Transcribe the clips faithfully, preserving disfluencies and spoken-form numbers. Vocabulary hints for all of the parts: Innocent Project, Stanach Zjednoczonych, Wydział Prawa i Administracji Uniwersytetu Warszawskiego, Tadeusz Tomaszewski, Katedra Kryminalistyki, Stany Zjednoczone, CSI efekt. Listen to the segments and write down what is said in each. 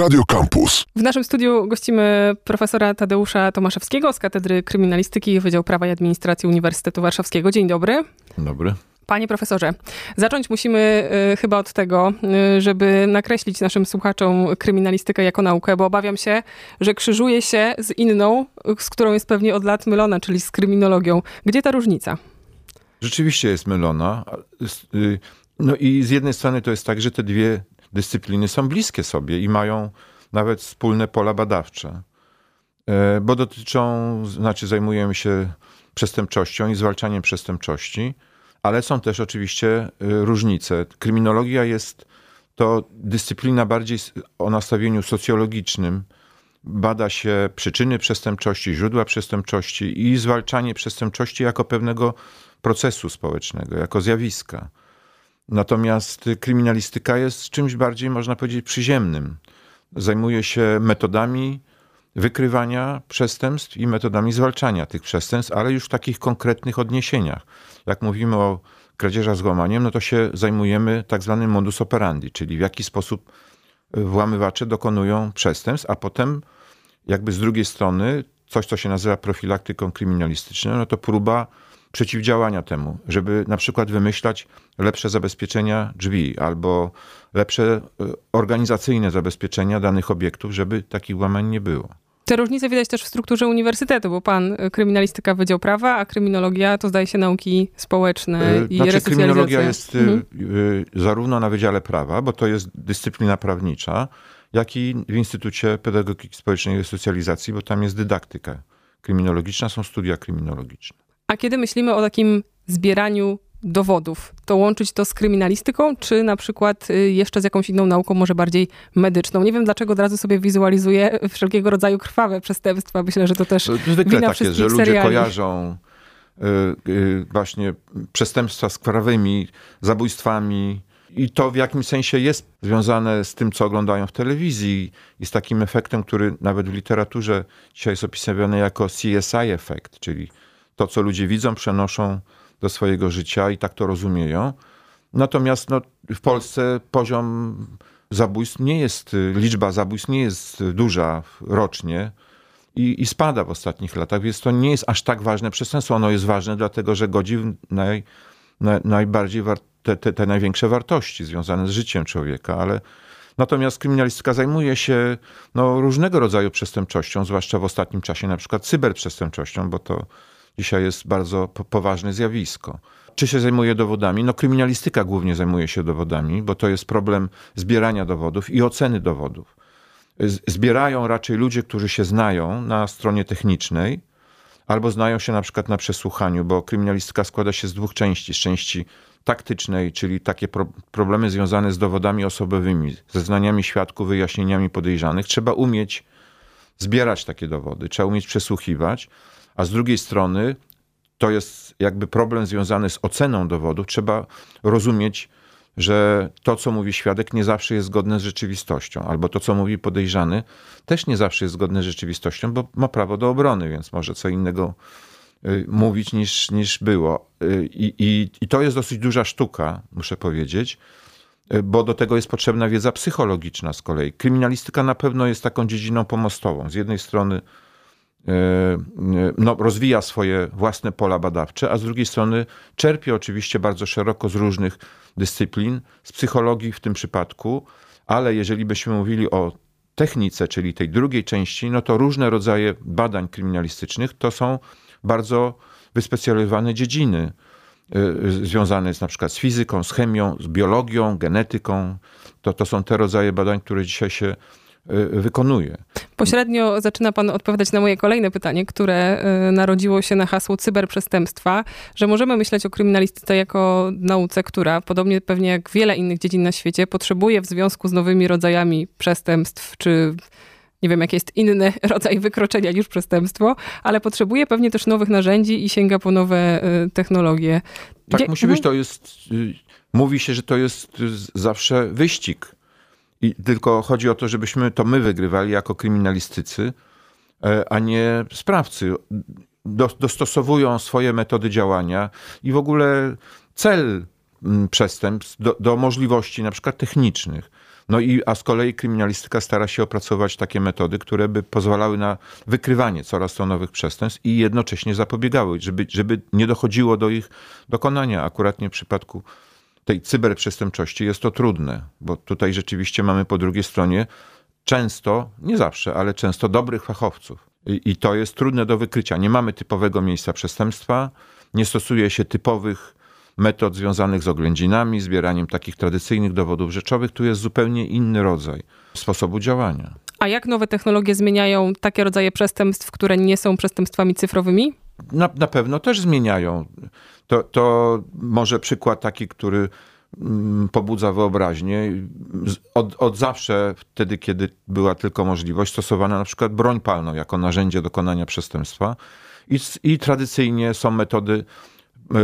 Radio Campus. W naszym studiu gościmy profesora Tadeusza Tomaszewskiego z Katedry Kryminalistyki Wydziału Prawa i Administracji Uniwersytetu Warszawskiego. Dzień dobry. Dzień dobry. Panie profesorze, zacząć musimy y, chyba od tego, y, żeby nakreślić naszym słuchaczom kryminalistykę jako naukę, bo obawiam się, że krzyżuje się z inną, z którą jest pewnie od lat mylona, czyli z kryminologią. Gdzie ta różnica? Rzeczywiście jest mylona. No i z jednej strony to jest tak, że te dwie dyscypliny są bliskie sobie i mają nawet wspólne pola badawcze, bo dotyczą, znaczy zajmujemy się przestępczością i zwalczaniem przestępczości, ale są też oczywiście różnice. Kryminologia jest to dyscyplina bardziej o nastawieniu socjologicznym. Bada się przyczyny przestępczości, źródła przestępczości i zwalczanie przestępczości jako pewnego procesu społecznego, jako zjawiska. Natomiast kryminalistyka jest czymś bardziej, można powiedzieć, przyziemnym. Zajmuje się metodami wykrywania przestępstw i metodami zwalczania tych przestępstw, ale już w takich konkretnych odniesieniach. Jak mówimy o kradzieżach z włamaniem, no to się zajmujemy tak zwanym modus operandi, czyli w jaki sposób włamywacze dokonują przestępstw, a potem jakby z drugiej strony coś, co się nazywa profilaktyką kryminalistyczną, no to próba przeciwdziałania temu, żeby na przykład wymyślać lepsze zabezpieczenia drzwi albo lepsze organizacyjne zabezpieczenia danych obiektów, żeby takich łamań nie było. Te różnice widać też w strukturze uniwersytetu, bo pan kryminalistyka Wydział Prawa, a kryminologia to zdaje się nauki społeczne i resocjalizacja. Znaczy kryminologia jest mhm. zarówno na Wydziale Prawa, bo to jest dyscyplina prawnicza, jak i w Instytucie Pedagogiki Społecznej i Resocjalizacji, bo tam jest dydaktyka kryminologiczna, są studia kryminologiczne. A kiedy myślimy o takim zbieraniu dowodów, to łączyć to z kryminalistyką, czy na przykład jeszcze z jakąś inną nauką, może bardziej medyczną? Nie wiem, dlaczego od razu sobie wizualizuję wszelkiego rodzaju krwawe przestępstwa. Myślę, że to też to wina tak wszystkich jest, że seriali. Ludzie kojarzą y, y, właśnie przestępstwa z krwawymi zabójstwami i to w jakimś sensie jest związane z tym, co oglądają w telewizji i z takim efektem, który nawet w literaturze dzisiaj jest opisywany jako C S I efekt, czyli to, co ludzie widzą, przenoszą do swojego życia i tak to rozumieją. Natomiast no, w Polsce poziom zabójstw nie jest, liczba zabójstw nie jest duża rocznie i, i spada w ostatnich latach, więc to nie jest aż tak ważne przestępstwo. Ono jest ważne dlatego, że godzi w naj, na, najbardziej war, te, te, te największe wartości związane z życiem człowieka, ale natomiast kryminalistyka zajmuje się no, różnego rodzaju przestępczością, zwłaszcza w ostatnim czasie na przykład cyberprzestępczością, bo to dzisiaj jest bardzo poważne zjawisko. Czy się zajmuje dowodami? No kryminalistyka głównie zajmuje się dowodami, bo to jest problem zbierania dowodów i oceny dowodów. Zbierają raczej ludzie, którzy się znają na stronie technicznej albo znają się na przykład na przesłuchaniu, bo kryminalistyka składa się z dwóch części. Z części taktycznej, czyli takie pro- problemy związane z dowodami osobowymi, zeznaniami świadków, wyjaśnieniami podejrzanych. Trzeba umieć zbierać takie dowody, trzeba umieć przesłuchiwać. A z drugiej strony to jest jakby problem związany z oceną dowodów. Trzeba rozumieć, że to, co mówi świadek, nie zawsze jest zgodne z rzeczywistością. Albo to, co mówi podejrzany, też nie zawsze jest zgodne z rzeczywistością, bo ma prawo do obrony, więc może co innego mówić niż, niż było. I, i, i to jest dosyć duża sztuka, muszę powiedzieć, bo do tego jest potrzebna wiedza psychologiczna z kolei. Kryminalistyka na pewno jest taką dziedziną pomostową. Z jednej strony No, rozwija swoje własne pola badawcze, a z drugiej strony czerpie oczywiście bardzo szeroko z różnych dyscyplin, z psychologii w tym przypadku, ale jeżeli byśmy mówili o technice, czyli tej drugiej części, no to różne rodzaje badań kryminalistycznych to są bardzo wyspecjalizowane dziedziny związane z na przykład z fizyką, z chemią, z biologią, genetyką. To, to są te rodzaje badań, które dzisiaj się wykonuje. Pośrednio zaczyna pan odpowiadać na moje kolejne pytanie, które narodziło się na hasło cyberprzestępstwa, że możemy myśleć o kryminalistyce jako nauce, która podobnie pewnie jak wiele innych dziedzin na świecie potrzebuje w związku z nowymi rodzajami przestępstw, czy nie wiem, jaki jest inny rodzaj wykroczenia niż przestępstwo, ale potrzebuje pewnie też nowych narzędzi i sięga po nowe technologie. Tak Dzie- musi być, to jest, mówi się, że to jest zawsze wyścig. I tylko chodzi o to, żebyśmy to my wygrywali jako kryminalistycy, a nie sprawcy. Dostosowują swoje metody działania i w ogóle cel przestępstw do, do możliwości na przykład technicznych. No i a z kolei kryminalistyka stara się opracować takie metody, które by pozwalały na wykrywanie coraz to nowych przestępstw i jednocześnie zapobiegały, żeby, żeby nie dochodziło do ich dokonania. Akurat nie w przypadku tej cyberprzestępczości jest to trudne, bo tutaj rzeczywiście mamy po drugiej stronie często, nie zawsze, ale często dobrych fachowców. I, i to jest trudne do wykrycia. Nie mamy typowego miejsca przestępstwa, nie stosuje się typowych metod związanych z oględzinami, zbieraniem takich tradycyjnych dowodów rzeczowych. Tu jest zupełnie inny rodzaj sposobu działania. A jak nowe technologie zmieniają takie rodzaje przestępstw, które nie są przestępstwami cyfrowymi? Na, na pewno też zmieniają. To, to może przykład taki, który pobudza wyobraźnię. Od, od zawsze, wtedy kiedy była tylko możliwość, stosowana na przykład broń palną jako narzędzie dokonania przestępstwa. I, i tradycyjnie są metody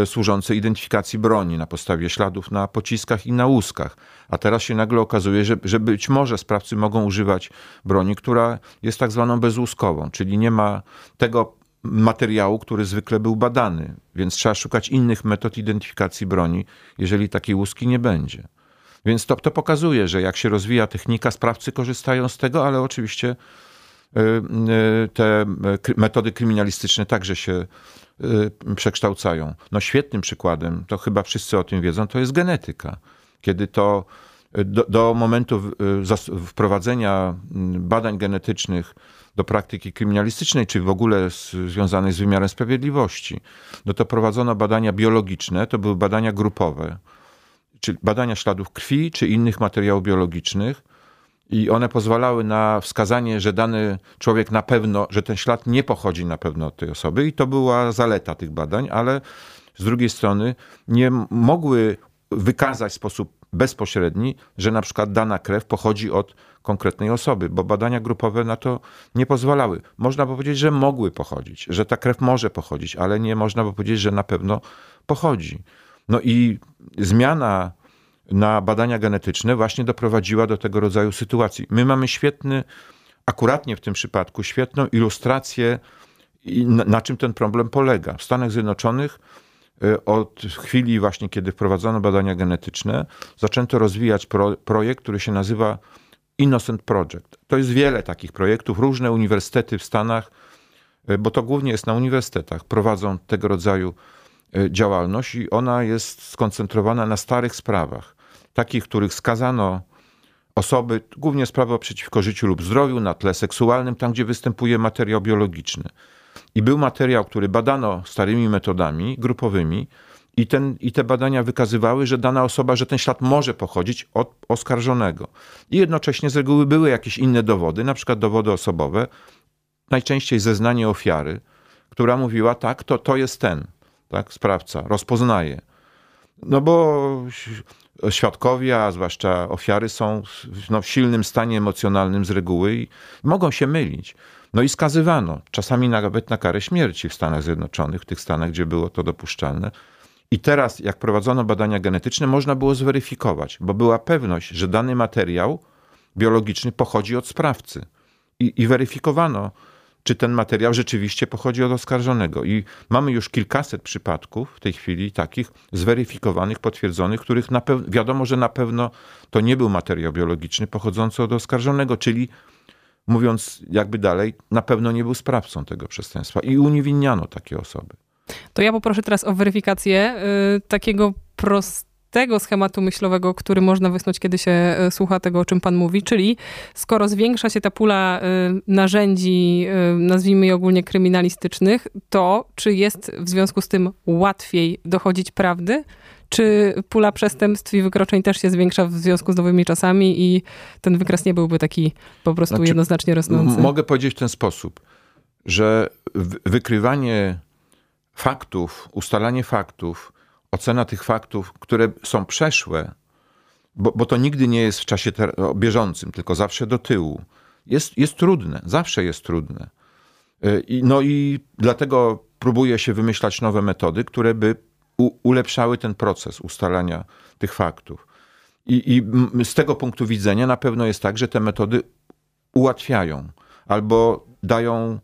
służące identyfikacji broni na podstawie śladów na pociskach i na łuskach. A teraz się nagle okazuje, że, że być może sprawcy mogą używać broni, która jest tak zwaną bezłuskową, czyli nie ma tego materiału, który zwykle był badany, więc trzeba szukać innych metod identyfikacji broni, jeżeli takiej łuski nie będzie. Więc to, to pokazuje, że jak się rozwija technika, sprawcy korzystają z tego, ale oczywiście te metody kryminalistyczne także się przekształcają. No świetnym przykładem, to chyba wszyscy o tym wiedzą, to jest genetyka. Kiedy to do, do momentu wprowadzenia badań genetycznych do praktyki kryminalistycznej, czy w ogóle z, związanej z wymiarem sprawiedliwości, no to prowadzono badania biologiczne, to były badania grupowe, czyli badania śladów krwi, czy innych materiałów biologicznych, i one pozwalały na wskazanie, że dany człowiek na pewno, że ten ślad nie pochodzi na pewno od tej osoby, i to była zaleta tych badań, ale z drugiej strony nie mogły wykazać w sposób bezpośredni, że na przykład dana krew pochodzi od konkretnej osoby, bo badania grupowe na to nie pozwalały. Można by powiedzieć, że mogły pochodzić, że ta krew może pochodzić, ale nie można by powiedzieć, że na pewno pochodzi. No i zmiana na badania genetyczne właśnie doprowadziła do tego rodzaju sytuacji. My mamy świetny, akuratnie w tym przypadku, świetną ilustrację, na czym ten problem polega. W Stanach Zjednoczonych od chwili właśnie, kiedy wprowadzono badania genetyczne, zaczęto rozwijać pro, projekt, który się nazywa Innocent Project. To jest wiele takich projektów. Różne uniwersytety w Stanach, bo to głównie jest na uniwersytetach, prowadzą tego rodzaju działalność i ona jest skoncentrowana na starych sprawach. Takich, których skazano osoby, głównie sprawy przeciwko życiu lub zdrowiu, na tle seksualnym, tam gdzie występuje materiał biologiczny. I był materiał, który badano starymi metodami grupowymi i, ten, i te badania wykazywały, że dana osoba, że ten ślad może pochodzić od oskarżonego. I jednocześnie z reguły były jakieś inne dowody, na przykład dowody osobowe, najczęściej zeznanie ofiary, która mówiła tak, to, to jest ten. Tak, sprawca rozpoznaje. No bo świadkowie, a zwłaszcza ofiary, są no, w silnym stanie emocjonalnym z reguły i mogą się mylić. No i skazywano, czasami nawet na karę śmierci w Stanach Zjednoczonych, w tych Stanach, gdzie było to dopuszczalne. I teraz, jak prowadzono badania genetyczne, można było zweryfikować, bo była pewność, że dany materiał biologiczny pochodzi od sprawcy. I, i weryfikowano, czy ten materiał rzeczywiście pochodzi od oskarżonego. I mamy już kilkaset przypadków w tej chwili takich zweryfikowanych, potwierdzonych, których na pew- wiadomo, że na pewno to nie był materiał biologiczny pochodzący od oskarżonego, czyli mówiąc jakby dalej, na pewno nie był sprawcą tego przestępstwa i uniewinniano takie osoby. To ja poproszę teraz o weryfikację yy, takiego prostego tego schematu myślowego, który można wysnuć, kiedy się słucha tego, o czym pan mówi, czyli skoro zwiększa się ta pula narzędzi, nazwijmy je ogólnie kryminalistycznych, to czy jest w związku z tym łatwiej dochodzić prawdy? Czy pula przestępstw i wykroczeń też się zwiększa w związku z nowymi czasami i ten wykres nie byłby taki po prostu znaczy, jednoznacznie rosnący? M- mogę powiedzieć w ten sposób, że w- wykrywanie faktów, ustalanie faktów, ocena tych faktów, które są przeszłe, bo, bo to nigdy nie jest w czasie ter- bieżącym, tylko zawsze do tyłu, jest, jest trudne. Zawsze jest trudne. I, no i dlatego próbuje się wymyślać nowe metody, które by u- ulepszały ten proces ustalania tych faktów. I, I z tego punktu widzenia na pewno jest tak, że te metody ułatwiają albo dają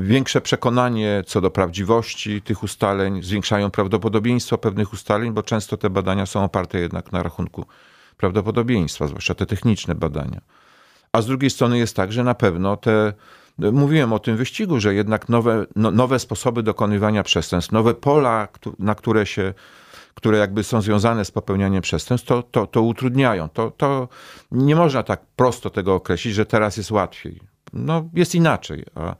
większe przekonanie co do prawdziwości tych ustaleń, zwiększają prawdopodobieństwo pewnych ustaleń, bo często te badania są oparte jednak na rachunku prawdopodobieństwa, zwłaszcza te techniczne badania. A z drugiej strony jest tak, że na pewno te... Mówiłem o tym wyścigu, że jednak nowe, no, nowe sposoby dokonywania przestępstw, nowe pola, na które się... które jakby są związane z popełnianiem przestępstw, to, to, to utrudniają. To, to nie można tak prosto tego określić, że teraz jest łatwiej. No, jest inaczej. A,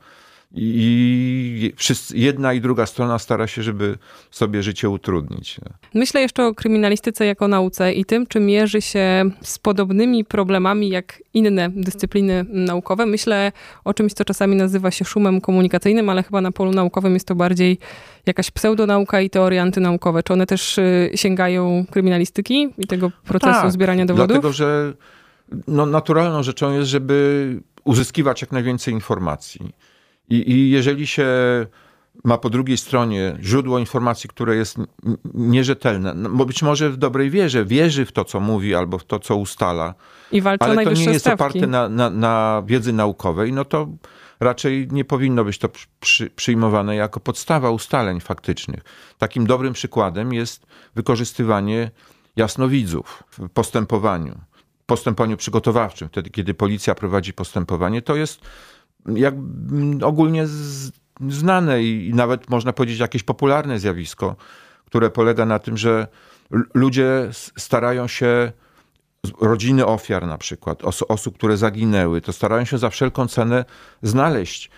i wszyscy, jedna i druga strona stara się, żeby sobie życie utrudnić. Myślę jeszcze o kryminalistyce jako nauce i tym, czy mierzy się z podobnymi problemami jak inne dyscypliny naukowe. Myślę o czymś, co czasami nazywa się szumem komunikacyjnym, ale chyba na polu naukowym jest to bardziej jakaś pseudonauka i teorie antynaukowe. Czy one też sięgają kryminalistyki i tego procesu tak, zbierania dowodów? Dlatego, że no, naturalną rzeczą jest, żeby uzyskiwać jak najwięcej informacji. I, I jeżeli się ma po drugiej stronie źródło informacji, które jest nierzetelne, no być może w dobrej wierze, wierzy w to, co mówi albo w to, co ustala, I walczy ale to nie jest stawki. oparte na, na, na wiedzy naukowej, no to raczej nie powinno być to przy, przyjmowane jako podstawa ustaleń faktycznych. Takim dobrym przykładem jest wykorzystywanie jasnowidzów w postępowaniu, postępowaniu przygotowawczym. Wtedy, kiedy policja prowadzi postępowanie, to jest... Jak ogólnie znane i nawet można powiedzieć jakieś popularne zjawisko, które polega na tym, że ludzie starają się, rodziny ofiar na przykład, os- osób, które zaginęły, to starają się za wszelką cenę znaleźć,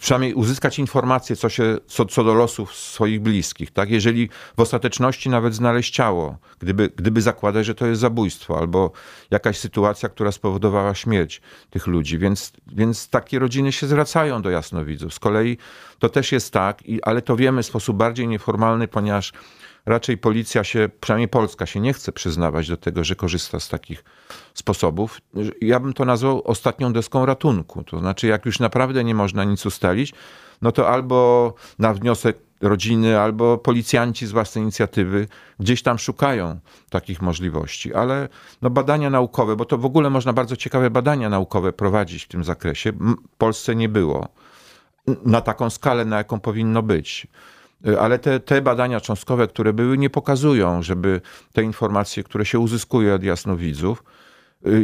przynajmniej uzyskać informacje co, się, co, co do losów swoich bliskich. Tak? Jeżeli w ostateczności nawet znaleźć ciało, gdyby, gdyby zakładać, że to jest zabójstwo albo jakaś sytuacja, która spowodowała śmierć tych ludzi. Więc, więc takie rodziny się zwracają do jasnowidzów. Z kolei to też jest tak, i, ale to wiemy w sposób bardziej nieformalny, ponieważ raczej policja się, przynajmniej Polska się nie chce przyznawać do tego, że korzysta z takich sposobów. Ja bym to nazwał ostatnią deską ratunku. To znaczy, jak już naprawdę nie można nic ustalić, no to albo na wniosek rodziny, albo policjanci z własnej inicjatywy gdzieś tam szukają takich możliwości. Ale no badania naukowe, bo to w ogóle można bardzo ciekawe badania naukowe prowadzić w tym zakresie. W Polsce nie było na taką skalę, na jaką powinno być. Ale te, te badania cząstkowe, które były, nie pokazują, żeby te informacje, które się uzyskuje od jasnowidzów,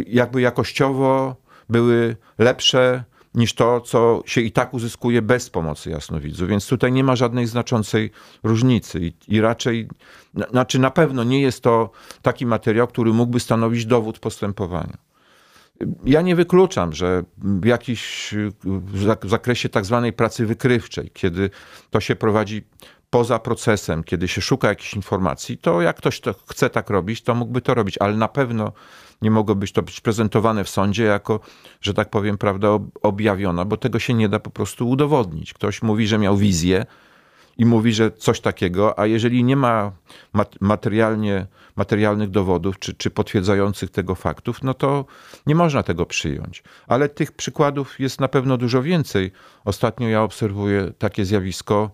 jakby jakościowo były lepsze niż to, co się i tak uzyskuje bez pomocy jasnowidzów. Więc tutaj nie ma żadnej znaczącej różnicy i, i raczej, znaczy na pewno nie jest to taki materiał, który mógłby stanowić dowód postępowania. Ja nie wykluczam, że w jakiś w zakresie tak zwanej pracy wykrywczej, kiedy to się prowadzi poza procesem, kiedy się szuka jakichś informacji, to jak ktoś to chce tak robić, to mógłby to robić, ale na pewno nie mogło być to być prezentowane w sądzie jako, że tak powiem, prawda objawiona, bo tego się nie da po prostu udowodnić. Ktoś mówi, że miał wizję i mówi, że coś takiego, a jeżeli nie ma materialnie, materialnych dowodów, czy, czy potwierdzających tego faktów, no to nie można tego przyjąć. Ale tych przykładów jest na pewno dużo więcej. Ostatnio ja obserwuję takie zjawisko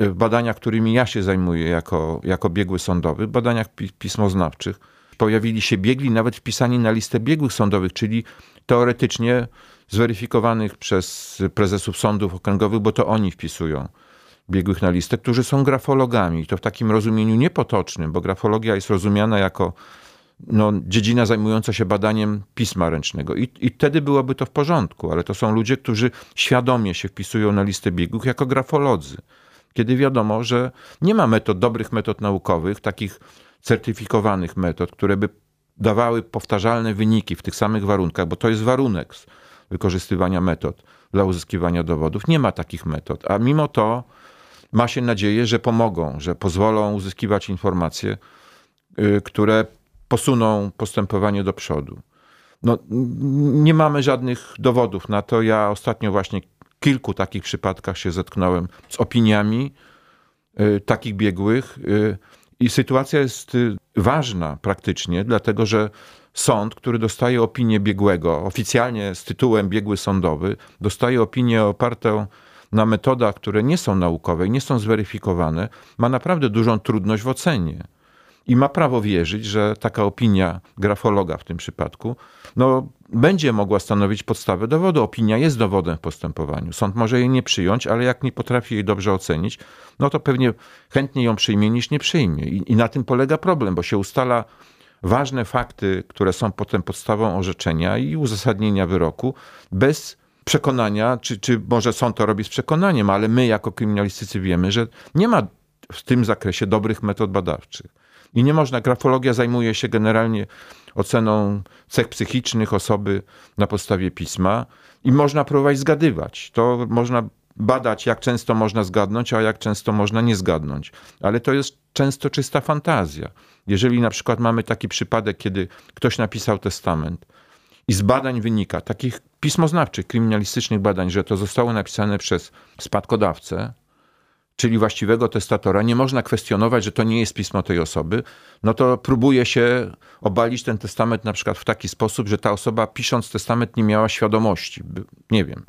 w badaniach, którymi ja się zajmuję jako, jako biegły sądowy, w badaniach pismoznawczych. Pojawili się biegli, nawet wpisani na listę biegłych sądowych, czyli teoretycznie zweryfikowanych przez prezesów sądów okręgowych, bo to oni wpisują biegłych na listę, którzy są grafologami. I to w takim rozumieniu niepotocznym, bo grafologia jest rozumiana jako no, dziedzina zajmująca się badaniem pisma ręcznego. I, I wtedy byłoby to w porządku, ale to są ludzie, którzy świadomie się wpisują na listę biegłych jako grafolodzy. Kiedy wiadomo, że nie ma metod, dobrych metod naukowych, takich certyfikowanych metod, które by dawały powtarzalne wyniki w tych samych warunkach, bo to jest warunek wykorzystywania metod dla uzyskiwania dowodów. Nie ma takich metod, a mimo to ma się nadzieję, że pomogą, że pozwolą uzyskiwać informacje, które posuną postępowanie do przodu. No, nie mamy żadnych dowodów na to. Ja ostatnio właśnie w kilku takich przypadkach się zetknąłem z opiniami takich biegłych i sytuacja jest ważna praktycznie, dlatego że sąd, który dostaje opinię biegłego, oficjalnie z tytułem biegły sądowy, dostaje opinię opartą na metodach, które nie są naukowe i nie są zweryfikowane, ma naprawdę dużą trudność w ocenie. I ma prawo wierzyć, że taka opinia grafologa w tym przypadku no, będzie mogła stanowić podstawę dowodu. Opinia jest dowodem w postępowaniu. Sąd może jej nie przyjąć, ale jak nie potrafi jej dobrze ocenić, no to pewnie chętniej ją przyjmie niż nie przyjmie. I, i na tym polega problem, bo się ustala ważne fakty, które są potem podstawą orzeczenia i uzasadnienia wyroku, bez przekonania, czy, czy może sąd to robi z przekonaniem, ale my jako kryminalistycy wiemy, że nie ma w tym zakresie dobrych metod badawczych. I nie można, grafologia zajmuje się generalnie oceną cech psychicznych osoby na podstawie pisma i można próbować zgadywać. To można badać, jak często można zgadnąć, a jak często można nie zgadnąć. Ale to jest często czysta fantazja. Jeżeli na przykład mamy taki przypadek, kiedy ktoś napisał testament i z badań wynika, takich pismoznawczych, kryminalistycznych badań, że to zostało napisane przez spadkodawcę, czyli właściwego testatora, nie można kwestionować, że to nie jest pismo tej osoby, no to próbuje się obalić ten testament na przykład w taki sposób, że ta osoba pisząc testament nie miała świadomości. Nie wiem.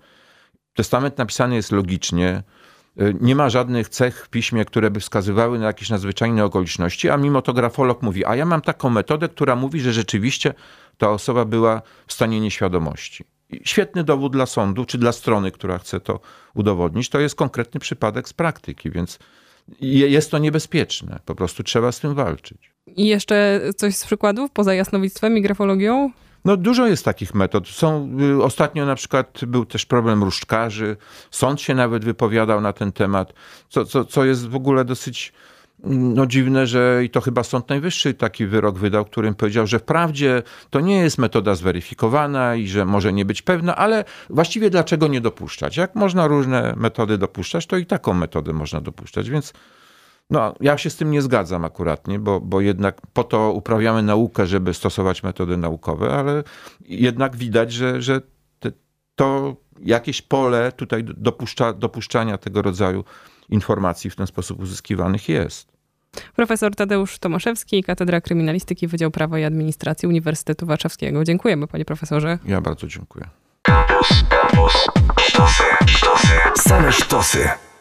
Testament napisany jest logicznie, nie ma żadnych cech w piśmie, które by wskazywały na jakieś nadzwyczajne okoliczności, a mimo to grafolog mówi, a ja mam taką metodę, która mówi, że rzeczywiście ta osoba była w stanie nieświadomości. Świetny dowód dla sądu, czy dla strony, która chce to udowodnić. To jest konkretny przypadek z praktyki, więc jest to niebezpieczne. Po prostu trzeba z tym walczyć. I jeszcze coś z przykładów poza jasnowidztwem i grafologią? No dużo jest takich metod. Są, ostatnio na przykład był też problem różdżkarzy. Sąd się nawet wypowiadał na ten temat, co, co, co jest w ogóle dosyć no, dziwne, że i to chyba Sąd Najwyższy taki wyrok wydał, którym powiedział, że wprawdzie to nie jest metoda zweryfikowana i że może nie być pewna, ale właściwie dlaczego nie dopuszczać? Jak można różne metody dopuszczać, to i taką metodę można dopuszczać, więc... No, ja się z tym nie zgadzam akuratnie, bo, bo jednak po to uprawiamy naukę, żeby stosować metody naukowe, ale jednak widać, że, że te, to jakieś pole tutaj dopuszcza, dopuszczania tego rodzaju informacji w ten sposób uzyskiwanych jest. Profesor Tadeusz Tomaszewski, Katedra Kryminalistyki, Wydział Prawa i Administracji Uniwersytetu Warszawskiego. Dziękujemy, panie profesorze. Ja bardzo dziękuję. Kampus, kampus, sztosy, sztosy, same sztosy.